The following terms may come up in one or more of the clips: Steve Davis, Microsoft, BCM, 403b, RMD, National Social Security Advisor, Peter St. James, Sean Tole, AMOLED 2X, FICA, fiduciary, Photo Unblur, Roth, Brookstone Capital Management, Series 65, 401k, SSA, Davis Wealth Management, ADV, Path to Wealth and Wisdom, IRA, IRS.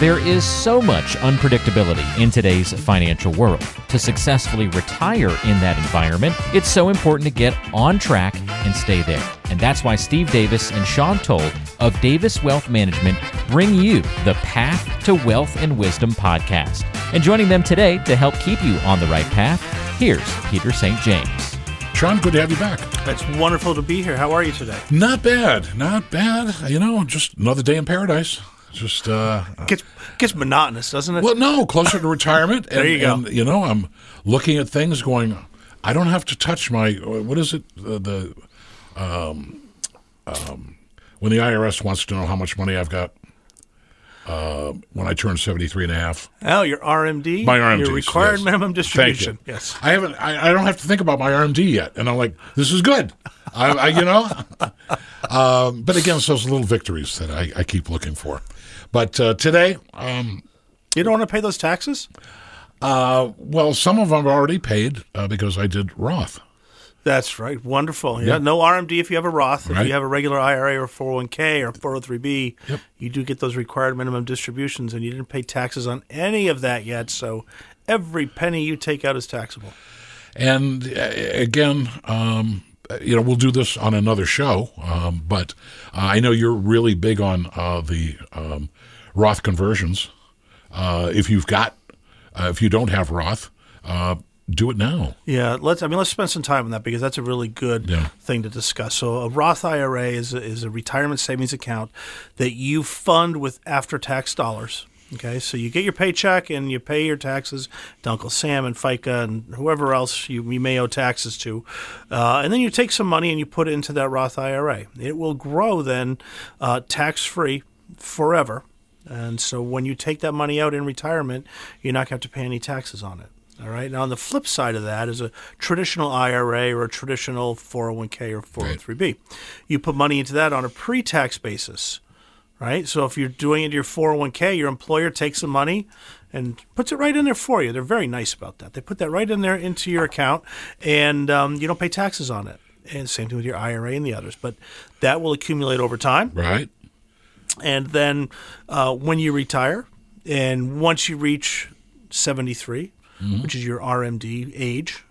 There is so much unpredictability in today's financial world. To successfully retire in that environment, it's so important to get on track and stay there. And that's why Steve Davis and Sean Tole of Davis Wealth Management bring you the Path to Wealth and Wisdom podcast. And joining them today to help keep you on the right path, here's Peter St. James. Sean, good to have you back. It's wonderful to be here. How are you today? Not bad. You know, just another day in paradise. Just gets monotonous, doesn't it? Well, no, closer to retirement. And, There you go. And, you know, I'm looking at things going, I don't have to touch my, what is it, when the IRS wants to know how much money I've got when I turn 73 and a half. Oh, your RMD? My RMD. Your required minimum distribution. Thank you. Yes. I don't have to think about my RMD yet. And I'm like, this is good. But again, it's those little victories that I keep looking for. But today... you don't want to pay those taxes? Well, some of them are already paid because I did Roth. That's right. Wonderful. Yeah. No RMD if you have a Roth. Right. If you have a regular IRA or 401k or 403b, yep, you do get those required minimum distributions, and you didn't pay taxes on any of that yet, so every penny you take out is taxable. And again... you know, we'll do this on another show, but I know you're really big on the Roth conversions. If you don't have Roth, do it now. Yeah, let's spend some time on that because that's a really good thing to discuss. So a Roth IRA is a retirement savings account that you fund with after-tax dollars. Okay, so you get your paycheck and you pay your taxes to Uncle Sam and FICA and whoever else you may owe taxes to. And then you take some money and you put it into that Roth IRA. It will grow then tax-free forever. And so when you take that money out in retirement, you're not going to have to pay any taxes on it. All right. Now, on the flip side of that is a traditional IRA or a traditional 401k or 403b. Right. You put money into that on a pre-tax basis. Right, so if you're doing it to your 401k, your employer takes the money and puts it right in there for you. They're very nice about that. They put that right in there into your account, and you don't pay taxes on it. And same thing with your IRA and the others. But that will accumulate over time. Right. And then when you retire, and once you reach 73, mm-hmm, which is your RMD age,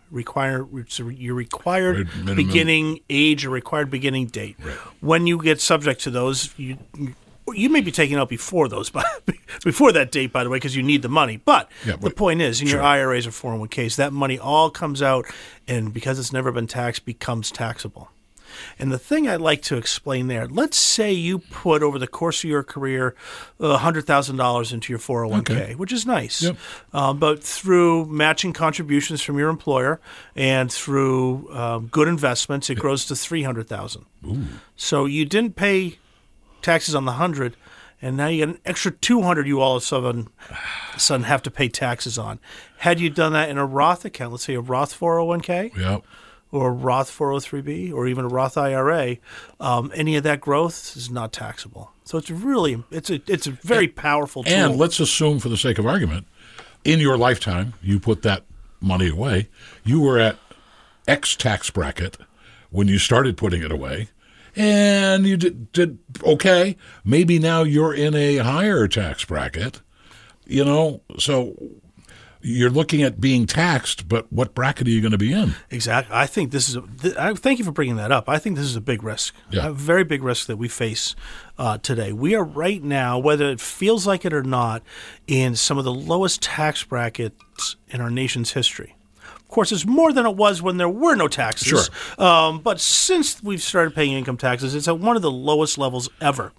your required beginning age or required beginning date. Right. When you get subject to those, you may be taking out before those, before that date, by the way, because you need the money. But the point is, in your IRAs or 401ks, that money all comes out, and because it's never been taxed, becomes taxable. And the thing I'd like to explain there, let's say you put over the course of your career $100,000 into your 401k, which is nice. Yep. But through matching contributions from your employer and through good investments, it grows to $300,000. So you didn't pay taxes on the $100,000, and now you get an extra $200,000 you all of a sudden have to pay taxes on. Had you done that in a Roth account, let's say a Roth 401k, or a Roth 403b, or even a Roth IRA, any of that growth is not taxable. So it's a very powerful tool. And let's assume, for the sake of argument, in your lifetime you put that money away. You were at X tax bracket when you started putting it away, and you did okay. Maybe now you're in a higher tax bracket. You know, so you're looking at being taxed, but what bracket are you going to be in? Exactly. I think this is thank you for bringing that up. I think this is a big risk, a very big risk that we face today. We are right now, whether it feels like it or not, in some of the lowest tax brackets in our nation's history. Of course, it's more than it was when there were no taxes. Sure. But since we've started paying income taxes, it's at one of the lowest levels ever.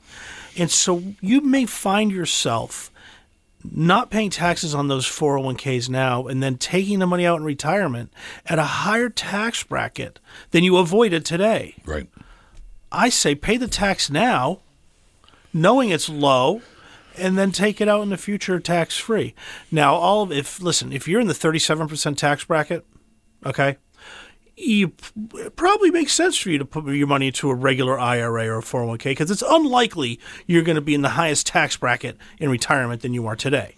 And so you may find yourself not paying taxes on those 401ks now and then taking the money out in retirement at a higher tax bracket than you avoided today. Right. I say pay the tax now, knowing it's low, and then take it out in the future tax-free. Now, if you're in the 37% tax bracket, okay, it probably makes sense for you to put your money into a regular IRA or a 401k because it's unlikely you're going to be in the highest tax bracket in retirement than you are today.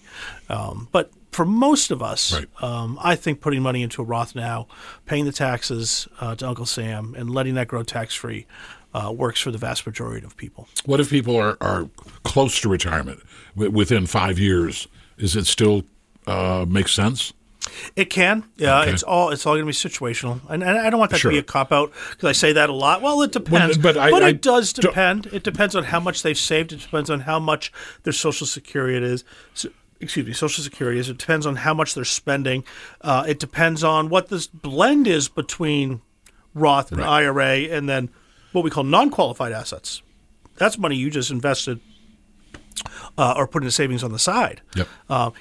But for most of us, I think putting money into a Roth now, paying the taxes to Uncle Sam, and letting that grow tax-free works for the vast majority of people. What if people are close to retirement, within 5 years? Is it still make sense? It can. Yeah, okay. It's all going to be situational. And I don't want that to be a cop-out, because I say that a lot. Well, it depends. But it does depend. It depends on how much they've saved. It depends on how much their Social Security is. Social Security is. It depends on how much they're spending. It depends on what this blend is between Roth and IRA and then what we call non-qualified assets. That's money you just invested or put into savings on the side. Yep.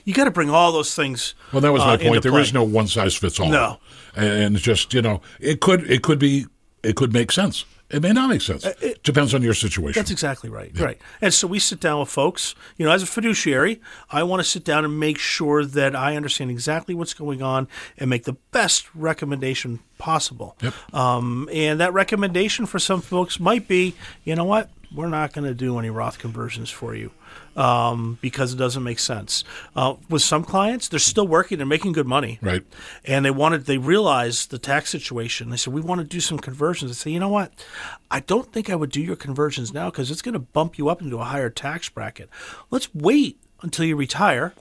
You got to bring all those things. Well, that was my point. There is no one size fits all. No. And just, it could make sense. It may not make sense. It depends on your situation. That's exactly right. Yeah. Right. And so we sit down with folks. As a fiduciary, I want to sit down and make sure that I understand exactly what's going on and make the best recommendation possible. Yep. And that recommendation for some folks might be, you know what? We're not going to do any Roth conversions for you because it doesn't make sense. With some clients, they're still working. They're making good money. Right. And they realized the tax situation. They said, we want to do some conversions. I said, you know what? I don't think I would do your conversions now because it's going to bump you up into a higher tax bracket. Let's wait until you retire.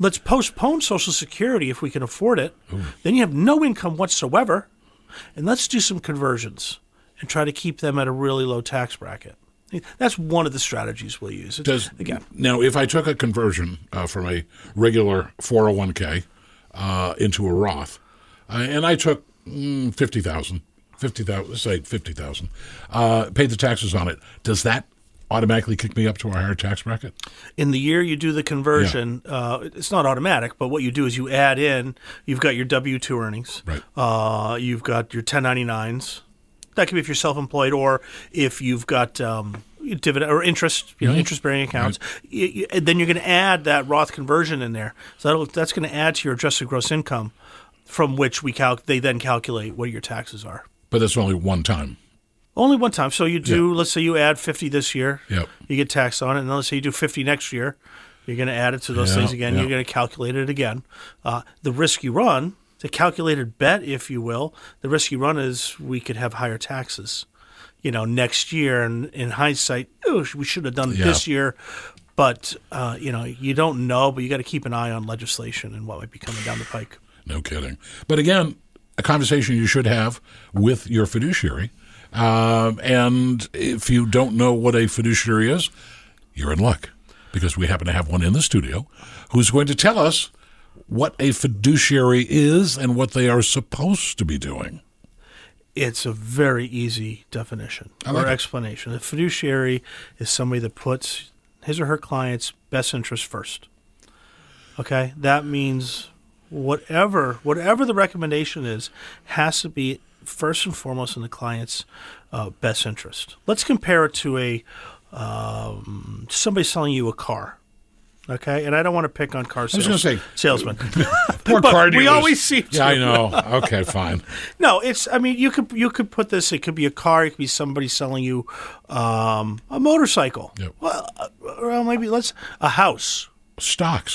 Let's postpone Social Security if we can afford it. Ooh. Then you have no income whatsoever. And let's do some conversions and try to keep them at a really low tax bracket. That's one of the strategies we'll use. Now, if I took a conversion from a regular 401k into a Roth, and I took $50,000, paid the taxes on it, does that automatically kick me up to a higher tax bracket? In the year you do the conversion, it's not automatic, but what you do is you add in, you've got your W-2 earnings, right. You've got your 1099s. That could be if you're self-employed or if you've got dividend or interest, interest-bearing accounts. Right. Then you're going to add that Roth conversion in there. So that's going to add to your adjusted gross income, from which they then calculate what your taxes are. But that's only one time. Only one time. So you do. Let's say you add 50 this year. Yep. You get taxed on it, and let's say you do 50 next year. You're going to add it to those things again. Yep. You're going to calculate it again. The risk you run. The calculated bet, if you will, the risk you run is we could have higher taxes, next year. And in hindsight, we should have done it this year. But, you don't know, but you got to keep an eye on legislation and what might be coming down the pike. No kidding. But again, a conversation you should have with your fiduciary. And if you don't know what a fiduciary is, you're in luck, because we happen to have one in the studio who's going to tell us what a fiduciary is and what they are supposed to be doing. It's a very easy definition explanation. A fiduciary is somebody that puts his or her client's best interest first. Okay? That means whatever the recommendation is has to be first and foremost in the client's best interest. Let's compare it to a somebody selling you a car. Okay, and I don't want to pick on car salesmen. I was going to say salesmen. Poor car dealers. We always seem to. Yeah, I know. Okay, fine. No, you could put this. It could be a car. It could be somebody selling you a motorcycle. Yep. Well, maybe a house. Stock.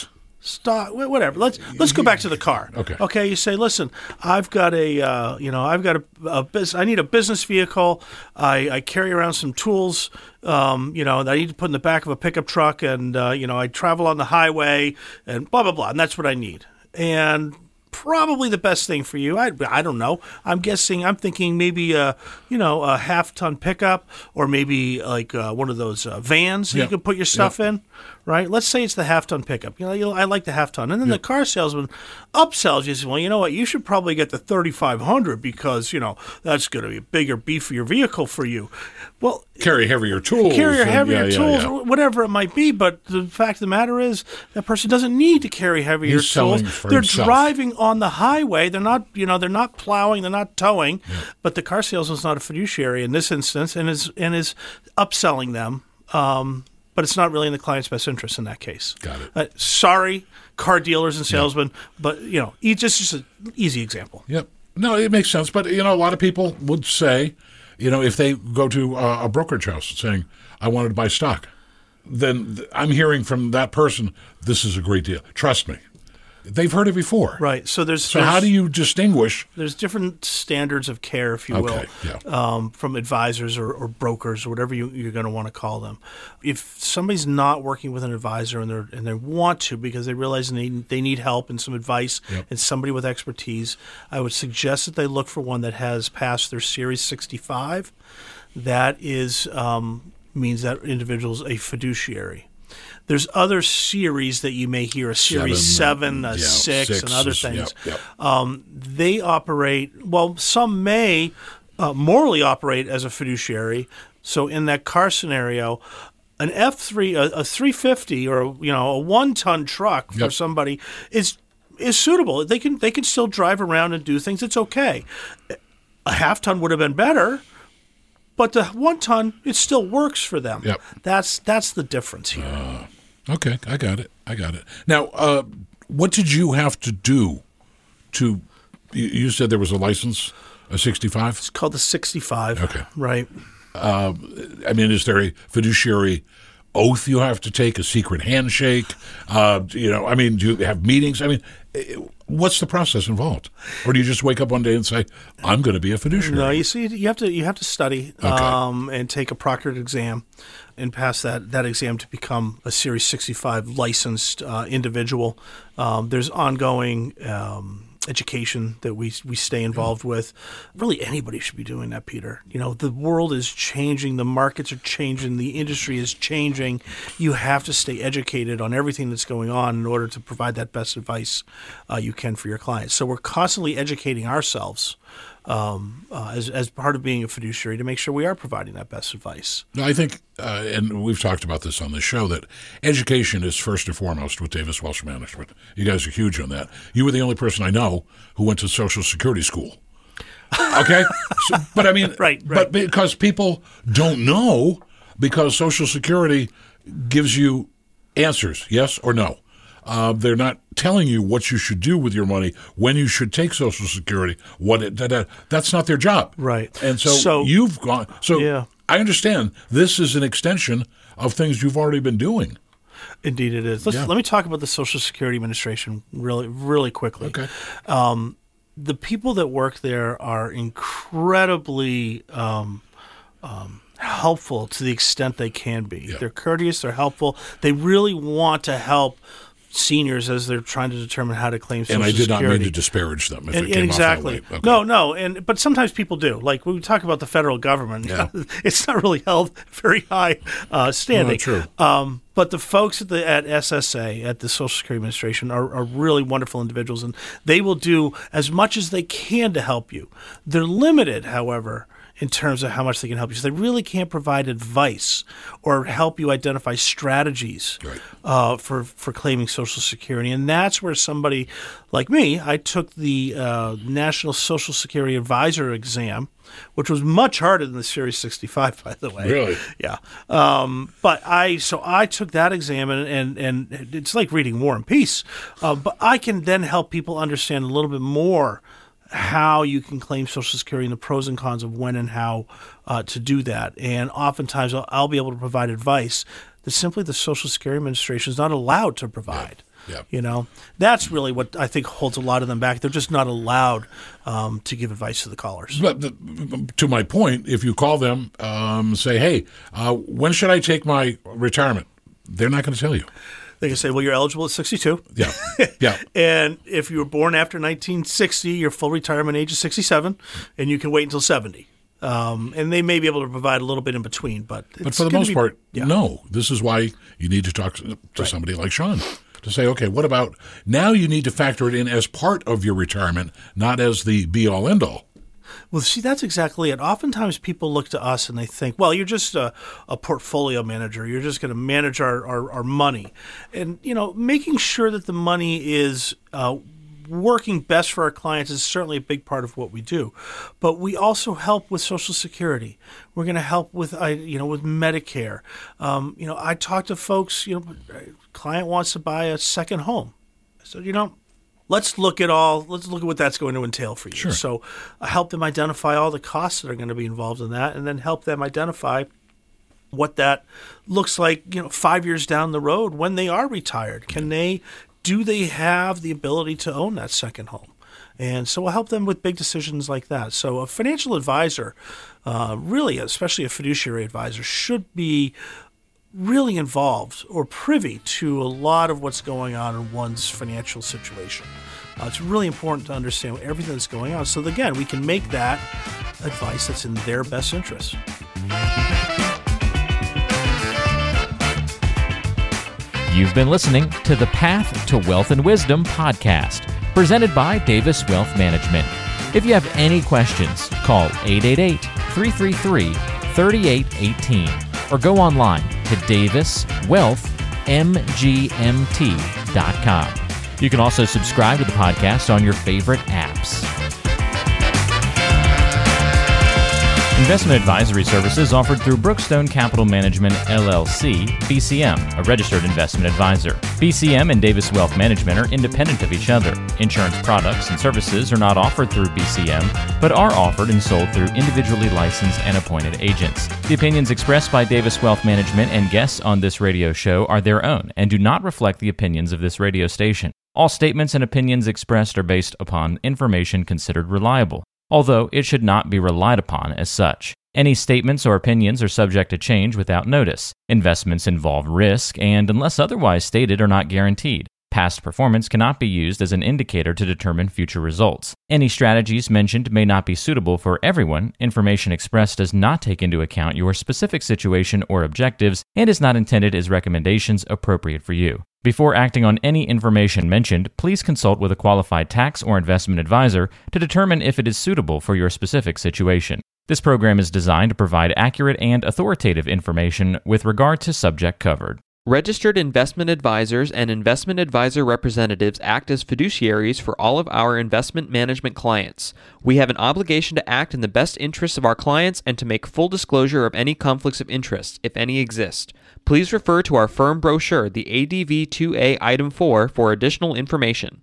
Whatever. Let's go back to the car. Okay. Okay. You say, listen, I've got I need a business vehicle. I carry around some tools. That I need to put in the back of a pickup truck, and I travel on the highway, and blah blah blah, and that's what I need. And probably the best thing for you, I don't know. I'm thinking maybe a half-ton pickup, or maybe one of those vans that you can put your stuff in, right? Let's say it's the half-ton pickup. I like the half-ton, and then the car salesman upsells you. Says, well, you know what? You should probably get the 3,500 because that's going to be a bigger, beefier vehicle for you. Well. Carry heavier tools, whatever it might be. But the fact of the matter is that person doesn't need to carry heavier tools. They're driving on the highway. They're not, they're not plowing. They're not towing. Yeah. But the car salesman's not a fiduciary in this instance, and is upselling them. But it's not really in the client's best interest in that case. Got it. Sorry, car dealers and salesmen, but just an easy example. Yep. No, it makes sense. But a lot of people would say. If they go to a brokerage house saying, I wanted to buy stock, then I'm hearing from that person, this is a great deal. Trust me. They've heard it before. Right. So how do you distinguish? There's different standards of care, if you will, from advisors or brokers or whatever you're going to want to call them. If somebody's not working with an advisor and they want to because they realize they need help and some advice and somebody with expertise, I would suggest that they look for one that has passed their Series 65. That is means that individual's a fiduciary. There's other series that you may hear, a Series 7, a 6, and other things. They operate, well, some may morally operate as a fiduciary. So in that car scenario, an F3, a 350 or a one-ton truck for somebody is suitable. They can still drive around and do things. It's okay. A half-ton would have been better. But the one-ton, it still works for them. Yep. That's the difference here. Okay, I got it. Now, what did you have to do to – you said there was a license, a 65? It's called the 65. Okay. Right. Is there a fiduciary oath you have to take, a secret handshake? Do you have meetings? What's the process involved, or do you just wake up one day and say, "I'm going to be a fiduciary"? No, you have to study and take a proctored exam, and pass that exam to become a Series 65 licensed individual. There's ongoing education that we stay involved with. Really, anybody should be doing that, Peter. The world is changing, the markets are changing, the industry is changing. You have to stay educated on everything that's going on in order to provide that best advice you can for your clients. So we're constantly educating ourselves as part of being a fiduciary to make sure we are providing that best advice. Now, I think, and we've talked about this on the show, that education is first and foremost with Davis Wealth Management. You guys are huge on that. You were the only person I know who went to Social Security school. Okay? But because people don't know, because Social Security gives you answers, yes or no. They're not telling you what you should do with your money, when you should take Social Security. That's not their job, right? And so you've gone. So yeah. I understand this is an extension of things you've already been doing. Indeed, it is. Let me talk about the Social Security Administration really, really quickly. Okay. The people that work there are incredibly helpful to the extent they can be. Yeah. They're courteous. They're helpful. They really want to help seniors as they're trying to determine how to claim Social Security. And I did not mean to disparage them. Exactly. Okay. No. But sometimes people do. Like when we talk about the federal government, it's not really held very high standing. No, true. But the folks at SSA, at the Social Security Administration, are really wonderful individuals, and they will do as much as they can to help you. They're limited, however, in terms of how much they can help you. So they really can't provide advice or help you identify strategies for claiming Social Security. And that's where somebody like me, I took the National Social Security Advisor exam, which was much harder than the Series 65, by the way. Really? Yeah. But I took that exam, and it's like reading War and Peace. But I can then help people understand a little bit more how you can claim Social Security and the pros and cons of when and how to do that. And oftentimes I'll be able to provide advice that simply the Social Security Administration is not allowed to provide. Yeah. That's really what I think holds a lot of them back. They're just not allowed to give advice to the callers. But to my point, if you call them, say, hey, when should I take my retirement? They're not going to tell you. They can say, well, you're eligible at 62. Yeah, yeah. And if you were born after 1960, your full retirement age is 67, and you can wait until 70. And they may be able to provide a little bit in between. But for the most part, no. This is why you need to talk to somebody like Sean to say, okay, what about – now you need to factor it in as part of your retirement, not as the be-all, end-all. Well, see, that's exactly it. Oftentimes people look to us and they think, well, you're just a portfolio manager. You're just going to manage our money. And, making sure that the money is working best for our clients is certainly a big part of what we do. But we also help with Social Security. We're going to help with Medicare. I talk to folks, a client wants to buy a second home. I said, let's look at what that's going to entail for you. Sure. So help them identify all the costs that are going to be involved in that, and then help them identify what that looks like, 5 years down the road when they are retired. Can they do they have the ability to own that second home? And so we'll help them with big decisions like that. So a financial advisor, really, especially a fiduciary advisor, should be really involved or privy to a lot of what's going on in one's financial situation. It's really important to understand everything that's going on so that, again, we can make that advice that's in their best interest. You've been listening to the Path to Wealth and Wisdom podcast, presented by Davis Wealth Management. If you have any questions, call 888-333-3818 or go online to daviswealthmgmt.com. You can also subscribe to the podcast on your favorite apps. Investment advisory services offered through Brookstone Capital Management, LLC, BCM, a registered investment advisor. BCM and Davis Wealth Management are independent of each other. Insurance products and services are not offered through BCM, but are offered and sold through individually licensed and appointed agents. The opinions expressed by Davis Wealth Management and guests on this radio show are their own and do not reflect the opinions of this radio station. All statements and opinions expressed are based upon information considered reliable, although it should not be relied upon as such. Any statements or opinions are subject to change without notice. Investments involve risk and, unless otherwise stated, are not guaranteed. Past performance cannot be used as an indicator to determine future results. Any strategies mentioned may not be suitable for everyone. Information expressed does not take into account your specific situation or objectives and is not intended as recommendations appropriate for you. Before acting on any information mentioned, please consult with a qualified tax or investment advisor to determine if it is suitable for your specific situation. This program is designed to provide accurate and authoritative information with regard to subject covered. Registered investment advisors and investment advisor representatives act as fiduciaries for all of our investment management clients. We have an obligation to act in the best interests of our clients and to make full disclosure of any conflicts of interest, if any exist. Please refer to our firm brochure, the ADV 2A Item 4, for additional information.